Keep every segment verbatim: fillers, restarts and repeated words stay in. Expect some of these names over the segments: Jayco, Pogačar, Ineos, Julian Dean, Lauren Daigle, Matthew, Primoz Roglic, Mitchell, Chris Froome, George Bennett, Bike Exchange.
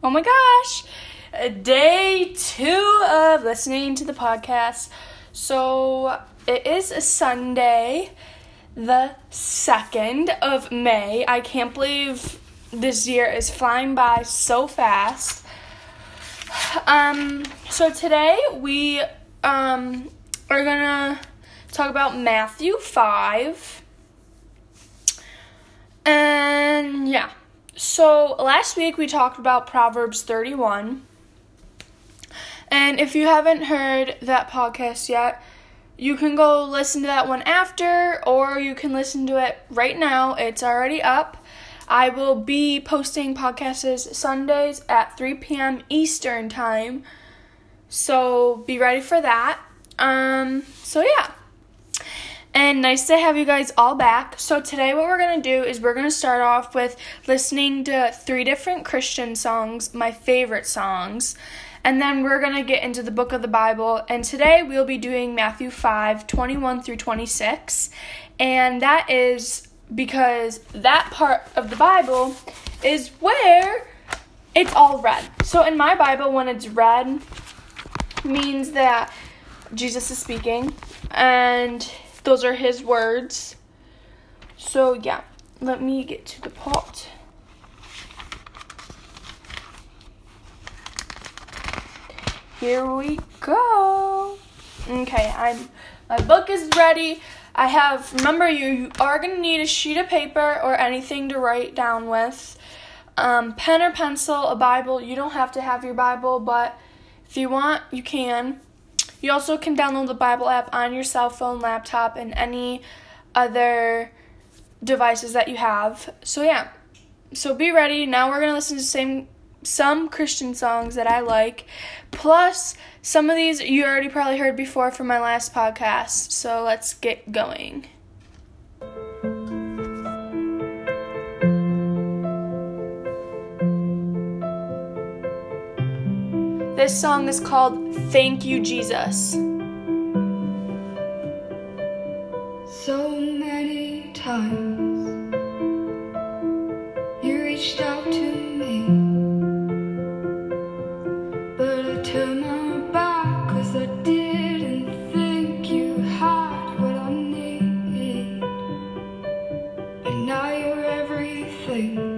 Oh my gosh, day two of listening to the podcast. So it is a Sunday, the second of May. I can't believe this year is flying by so fast. Um, so today we um are gonna talk about Matthew five. And yeah, so last week we talked about Proverbs thirty-one, and if you haven't heard that podcast yet, you can go listen to that one after, or you can listen to it right now. It's already up. I will be posting podcasts Sundays at three p.m. Eastern time, so be ready for that. Um, so yeah. And nice to have you guys all back. So today what we're going to do is we're going to start off with listening to three different Christian songs, my favorite songs. And then we're going to get into the book of the Bible. And today we'll be doing Matthew five, twenty-one through twenty-six. And that is because that part of the Bible is where it's all red. So in my Bible, when it's red, means that Jesus is speaking and those are his words. So yeah, let me get to the pot. Here we go. Okay, I'm my book is ready. I have, remember you, you are going to need a sheet of paper or anything to write down with. Um, pen or pencil, a Bible. You don't have to have your Bible, but if you want, you can. You also can download the Bible app on your cell phone, laptop, and any other devices that you have. So yeah, so be ready. Now we're going to listen to same, some Christian songs that I like. Plus, some of these you already probably heard before from my last podcast. So let's get going. This song is called Thank You, Jesus. So many times you reached out to me, but I turned my back 'cause I didn't think you had what I need. But now you're everything.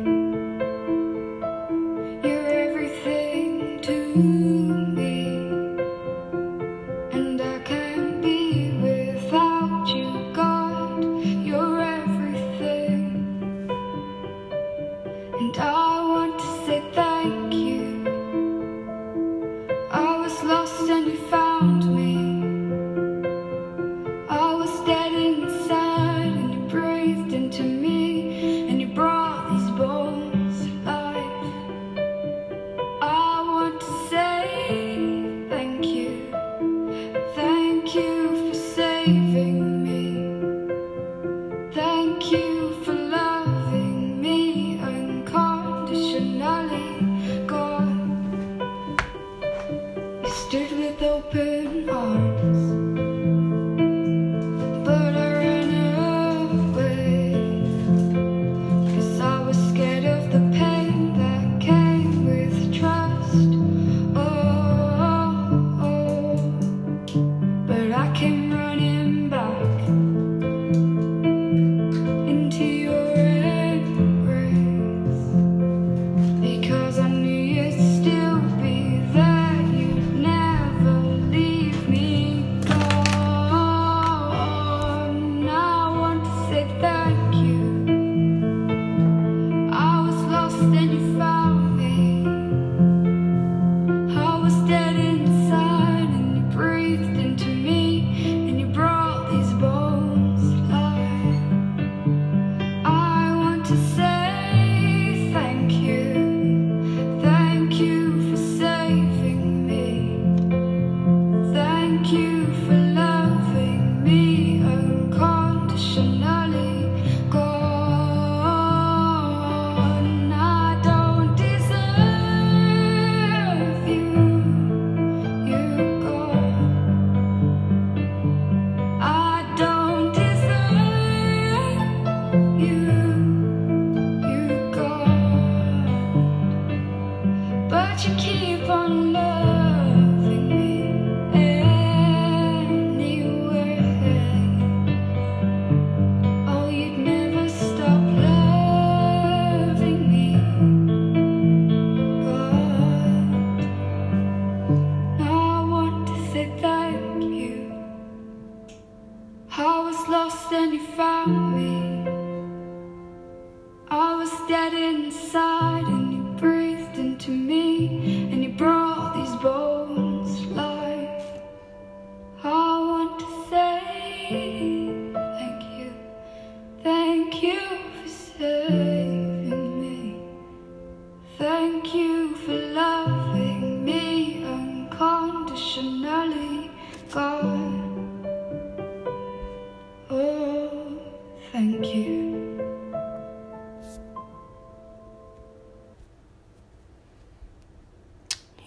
Because I knew you'd still be there, you'd never leave.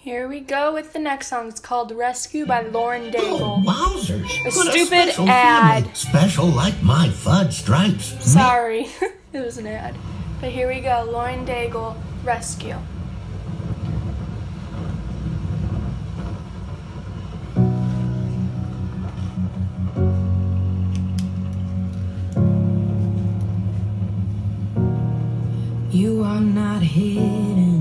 Here we go with the next song. It's called Rescue by Lauren Daigle. Oh, wowzers. A what stupid a special ad. Family. Special like my fudge stripes. Sorry, it was an ad. But here we go, Lauren Daigle, Rescue. You are not hidden.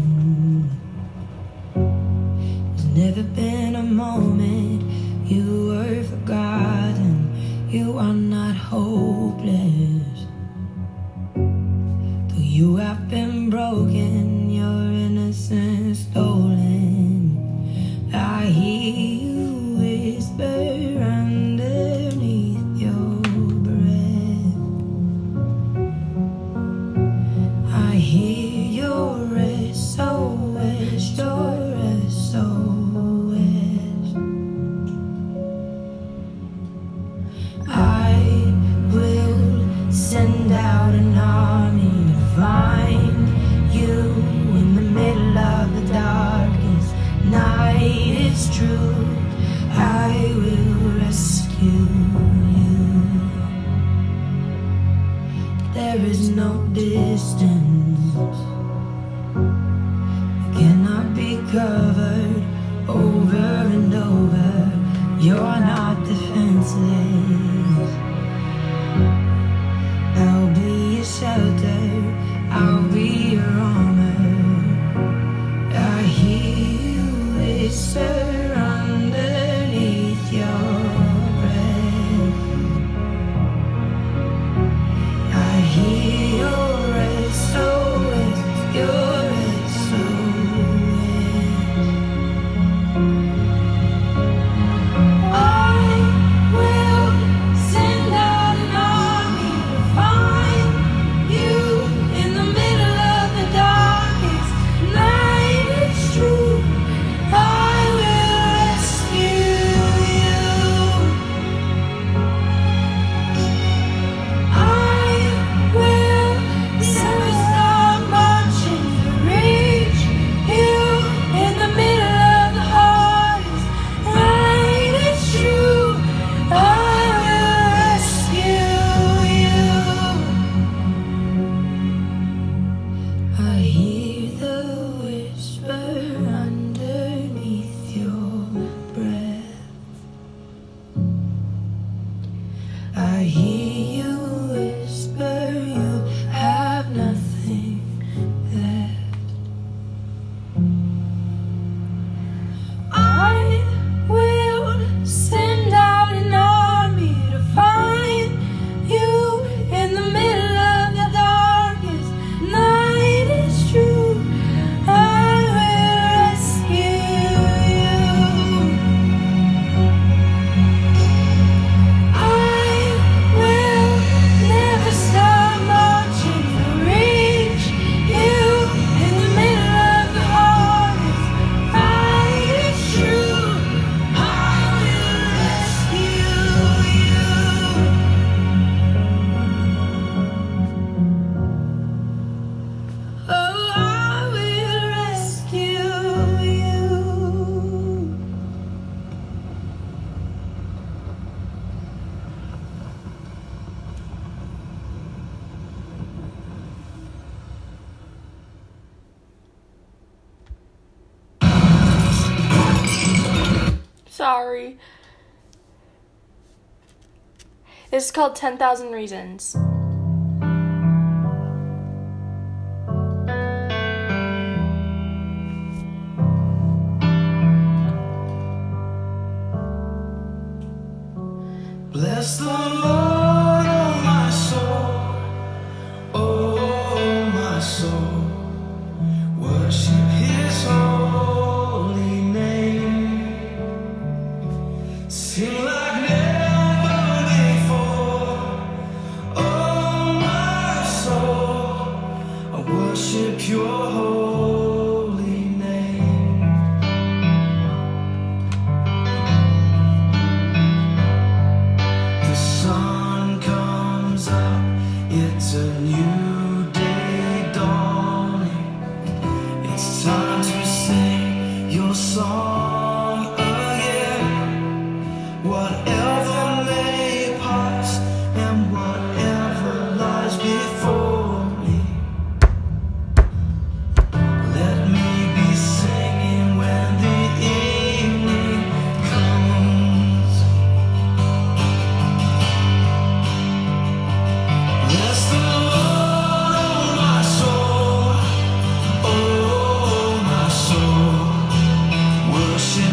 Never been a moment you were forgotten. You are not hopeless. Though you have been broken, your innocence stolen. I hear you whisper underneath your breath. I hear your S O S, your S O S. There is no distance that cannot be covered over and over. You're not defenseless. I'll be your shelter, I'll be your armor. I hear you whisper underneath your I will sorry. This is called ten thousand Reasons. Bless the Lord, oh my soul, oh my soul, worship his holy name, sing like never before, oh my soul, I worship your holy name. The sun comes up, it's a new time to sing your song again. Whatever may pass and whatever lies before me, let me be singing when the evening comes. Bless the Lord. Worship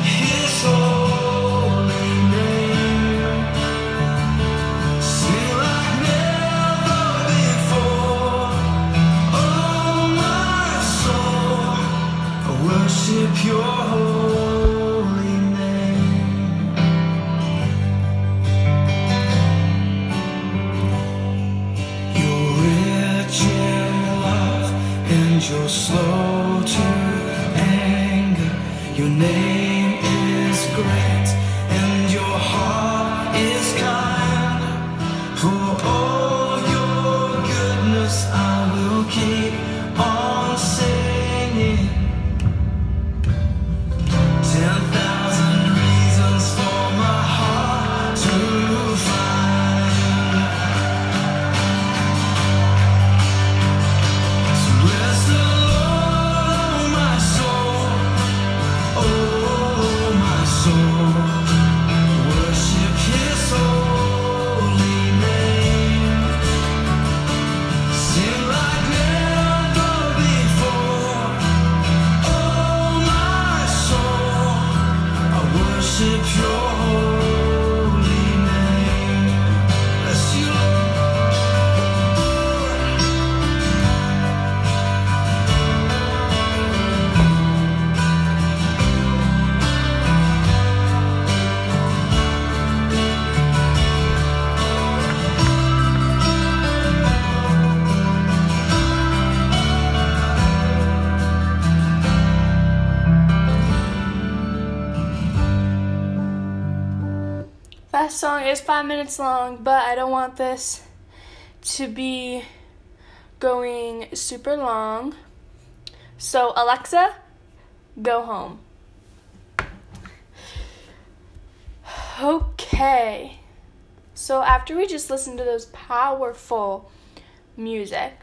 your holy name. You're rich in love and you're slow to anger. Your name is great and your heart is kind. For all your goodness I will keep on singing. That song is five minutes long, but I don't want this to be going super long. So, Alexa, go home. Okay. So, after we just listened to those powerful music,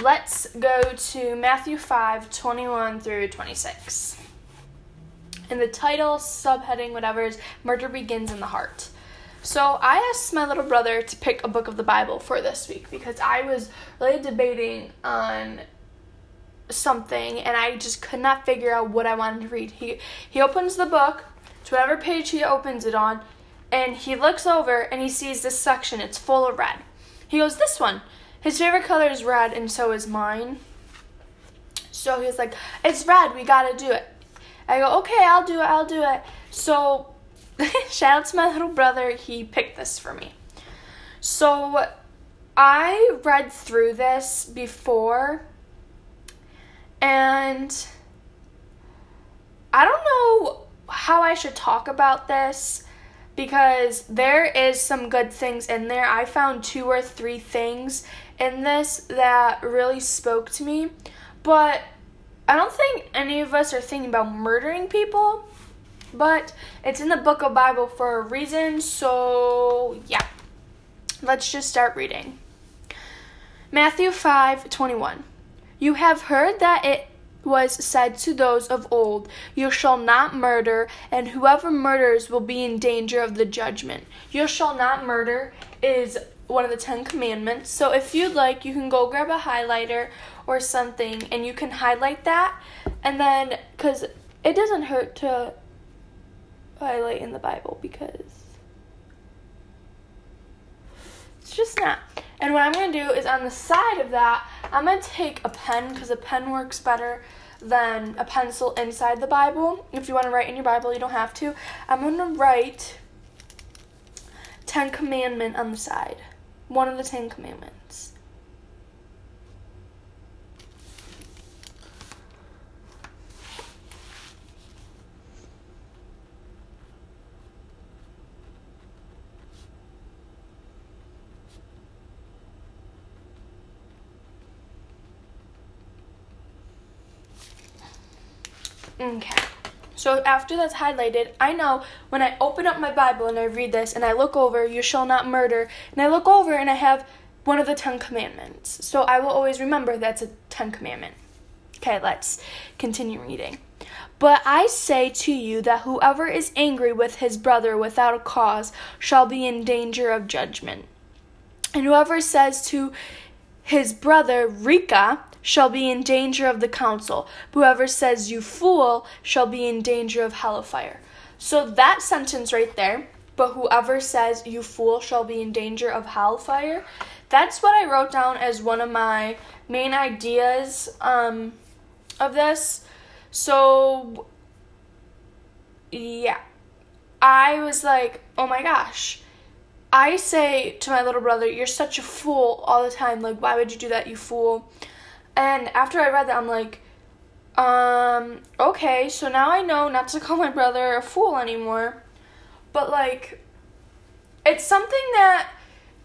let's go to Matthew five, twenty-one through twenty-six. And the title, subheading, whatever, is Murder Begins in the Heart. So I asked my little brother to pick a book of the Bible for this week because I was really debating on something and I just could not figure out what I wanted to read. He he opens the book to whatever page he opens it on, and he looks over and he sees this section. It's full of red. He goes, this one. His favorite color is red, and so is mine. So he's like, it's red. We got to do it. I go, okay, I'll do it, I'll do it. So, shout out to my little brother. He picked this for me. So, I read through this before, and I don't know how I should talk about this because there is some good things in there. I found two or three things in this that really spoke to me, but I don't think any of us are thinking about murdering people, but it's in the book of Bible for a reason, so yeah. Let's just start reading. Matthew five twenty-one. You have heard that it was said to those of old, "You shall not murder, and whoever murders will be in danger of the judgment." "You shall not murder" is one of the Ten Commandments. So if you'd like, you can go grab a highlighter or something, and you can highlight that. And then, because it doesn't hurt to highlight in the Bible, because it's just not. And what I'm going to do is on the side of that, I'm going to take a pen, because a pen works better than a pencil inside the Bible. If you want to write in your Bible, you don't have to. I'm going to write Ten Commandment on the side. One of the Ten Commandments. Okay, so after that's highlighted, I know when I open up my Bible and I read this and I look over, "You shall not murder," and I look over and I have one of the Ten Commandments. So I will always remember that's a Ten Commandment. Okay, let's continue reading. "But I say to you that whoever is angry with his brother without a cause shall be in danger of judgment. And whoever says to his brother, 'Rika,' shall be in danger of the council. Whoever says, 'You fool,' shall be in danger of hell of fire." So that sentence right there, "but whoever says, 'You fool,' shall be in danger of hell fire," that's what I wrote down as one of my main ideas um, of this. So, yeah. I was like, oh my gosh. I say to my little brother, "You're such a fool" all the time. Like, "Why would you do that, you fool?" And after I read that, I'm like, um, okay, so now I know not to call my brother a fool anymore. But, like, it's something that,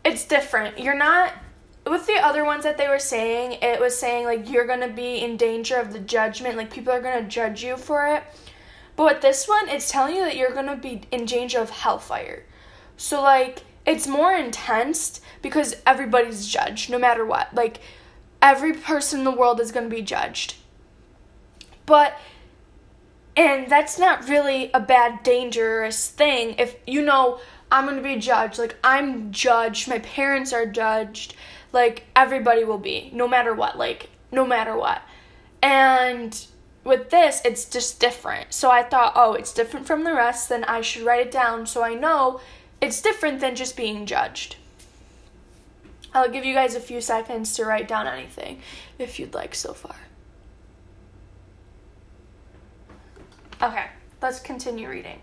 it's different. You're not, with the other ones that they were saying, it was saying, like, you're going to be in danger of the judgment. Like, people are going to judge you for it. But with this one, it's telling you that you're going to be in danger of hellfire. So, like, it's more intense because everybody's judged, no matter what. Like, every person in the world is going to be judged. But, and that's not really a bad, dangerous thing. If you know, I'm going to be judged. Like, I'm judged. My parents are judged. Like, everybody will be, no matter what. Like, no matter what. And with this, it's just different. So I thought, oh, it's different from the rest. Then I should write it down so I know it's different than just being judged. I'll give you guys a few seconds to write down anything, if you'd like, so far. Okay, let's continue reading.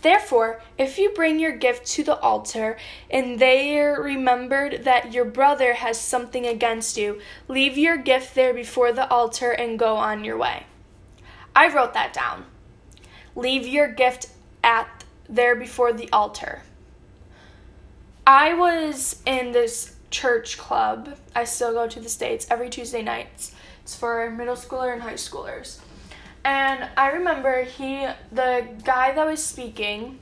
"Therefore, if you bring your gift to the altar, and there remembered that your brother has something against you, leave your gift there before the altar and go on your way." I wrote that down. Leave your gift at there before the altar. I was in this church club. I still go to the States every Tuesday nights. It's for middle schooler and high schoolers. And I remember he, the guy that was speaking,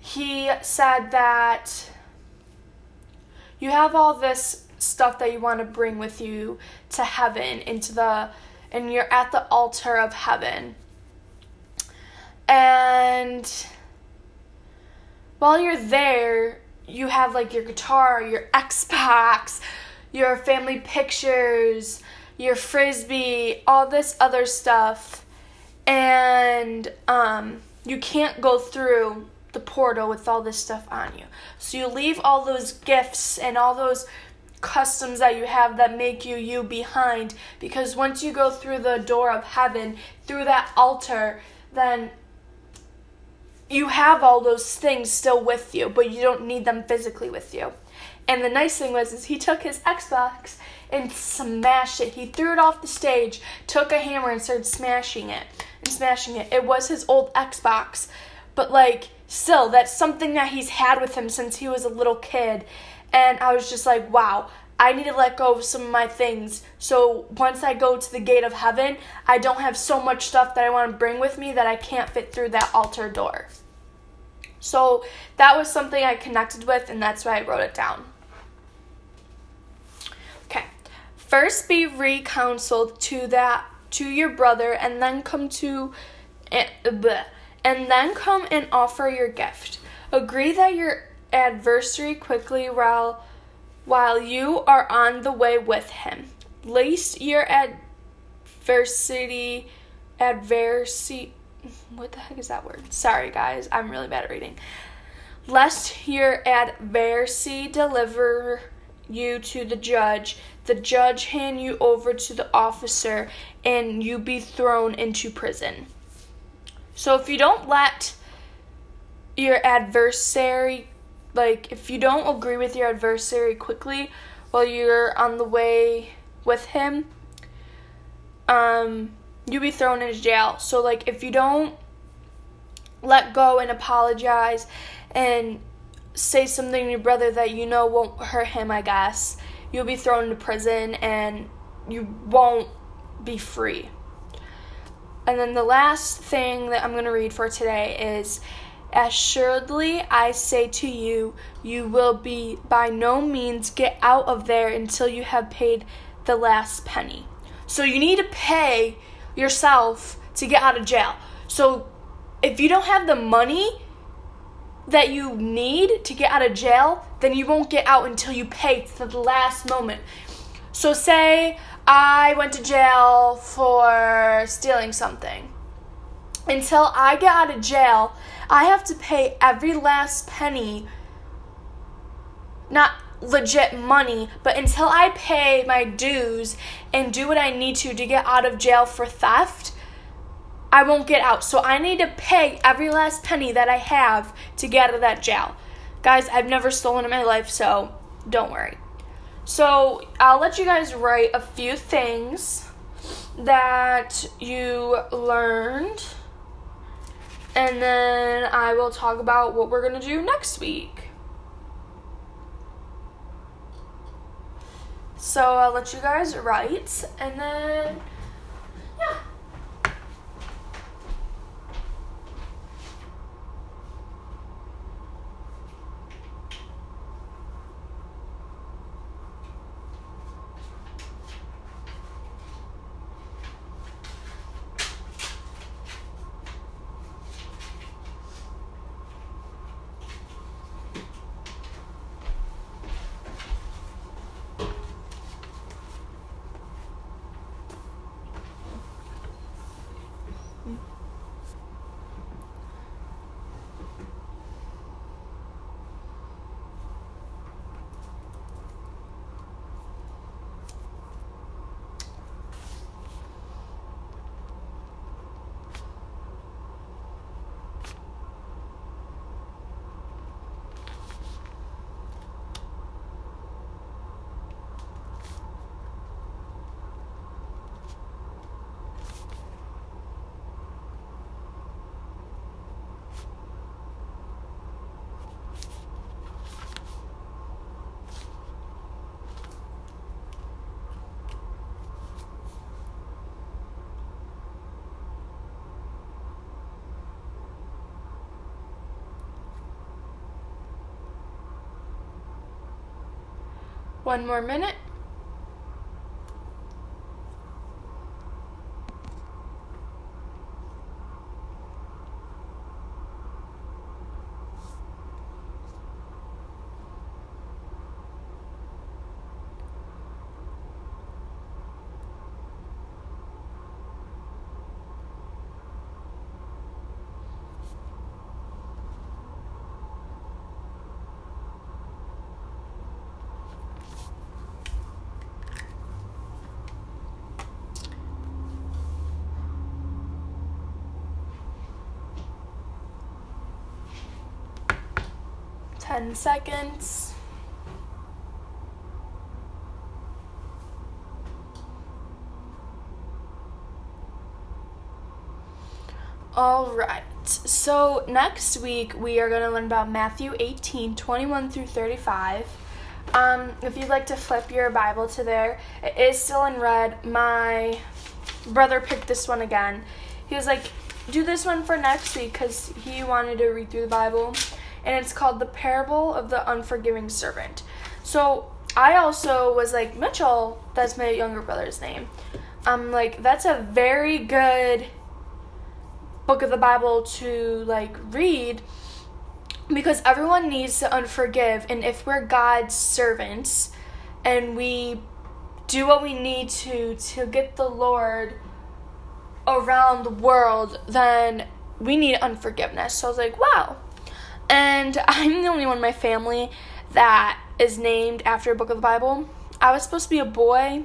he said that you have all this stuff that you want to bring with you to heaven, into the, and you're at the altar of heaven. And while you're there, you have, like, your guitar, your Xbox, your family pictures, your Frisbee, all this other stuff. And um, you can't go through the portal with all this stuff on you. So you leave all those gifts and all those customs that you have that make you you behind. Because once you go through the door of heaven, through that altar, then you have all those things still with you, but you don't need them physically with you. And the nice thing was is he took his Xbox and smashed it. He threw it off the stage, took a hammer and started smashing it and smashing it. It was his old Xbox, but, like, still, that's something that he's had with him since he was a little kid. And I was just like, wow, I need to let go of some of my things. So once I go to the gate of heaven, I don't have so much stuff that I want to bring with me that I can't fit through that altar door. So that was something I connected with, and that's why I wrote it down. Okay. first be reconciled to that to your brother, and then come to and then come and offer your gift. Agree that your adversary quickly while while you are on the way with him, lest your adversity adversity what the heck is that word? Sorry guys, I'm really bad at reading. Lest your adversary deliver you to the judge, the judge hand you over to the officer, and you be thrown into prison. So if you don't let your adversary, like if you don't agree with your adversary quickly while you're on the way with him, um, you'll be thrown into jail. So like if you don't let go and apologize and say something to your brother that you know won't hurt him, I guess, you'll be thrown into prison and you won't be free. And then the last thing that I'm going to read for today is, assuredly I say to you, you will be by no means get out of there until you have paid the last penny. So you need to pay yourself to get out of jail. So if you don't have the money that you need to get out of jail, then you won't get out until you pay to the last moment. So say I went to jail for stealing something. Until I get out of jail, I have to pay every last penny, not legit money, but until I pay my dues and do what I need to to get out of jail for theft, I won't get out. So I need to pay every last penny that I have to get out of that jail. Guys, I've never stolen in my life, so don't worry. So I'll let you guys write a few things that you learned, and then I will talk about what we're going to do next week. So I'll let you guys write, and then, yeah. One more minute. Ten seconds. All right. So next week we are going to learn about Matthew eighteen twenty-one through thirty-five. Um, if you'd like to flip your Bible to there, it is still in red. My brother picked this one again. He was like, "Do this one for next week," because he wanted to read through the Bible. And it's called The Parable of the Unforgiving Servant. So I also was like, Mitchell, that's my younger brother's name. I'm like, that's a very good book of the Bible to, like, read, because everyone needs to unforgive, and if we're God's servants and we do what we need to to get the Lord around the world, then we need unforgiveness. So I was like, wow. And I'm the only one in my family that is named after a book of the Bible. I was supposed to be a boy.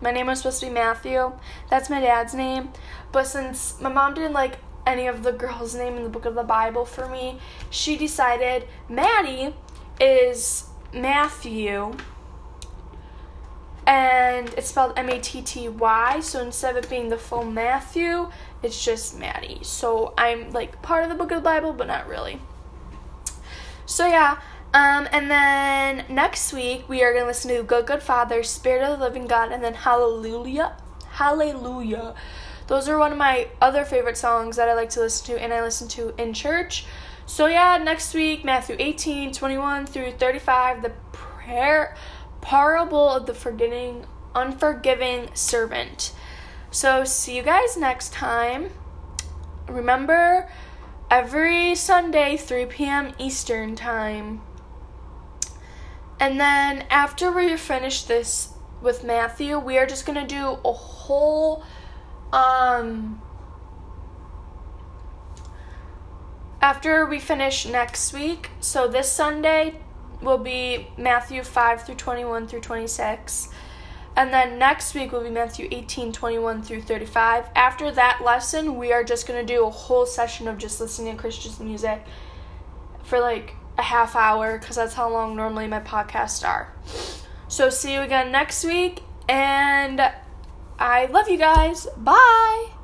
My name was supposed to be Matthew. That's my dad's name. But since my mom didn't like any of the girls' name in the book of the Bible for me, she decided Maddie is Matthew. And it's spelled M A T T Y. So instead of it being the full Matthew, it's just Maddie. So I'm like part of the book of the Bible, but not really. So yeah. Um, and then next week, we are going to listen to Good, Good Father, Spirit of the Living God, and then Hallelujah. Hallelujah. Those are one of my other favorite songs that I like to listen to, and I listen to in church. So yeah, next week, Matthew eighteen, twenty-one through thirty-five, the prayer parable of the forgetting, unforgiving servant. So see you guys next time. Remember, every Sunday, three p.m. Eastern time. And then after we finish this with Matthew, we are just going to do a whole, um, after we finish next week, so this Sunday will be Matthew five through twenty-one through twenty-six, and then next week will be Matthew eighteen, twenty-one through thirty-five. After that lesson, we are just going to do a whole session of just listening to Christian music for like a half hour, because that's how long normally my podcasts are. So see you again next week, and I love you guys. Bye!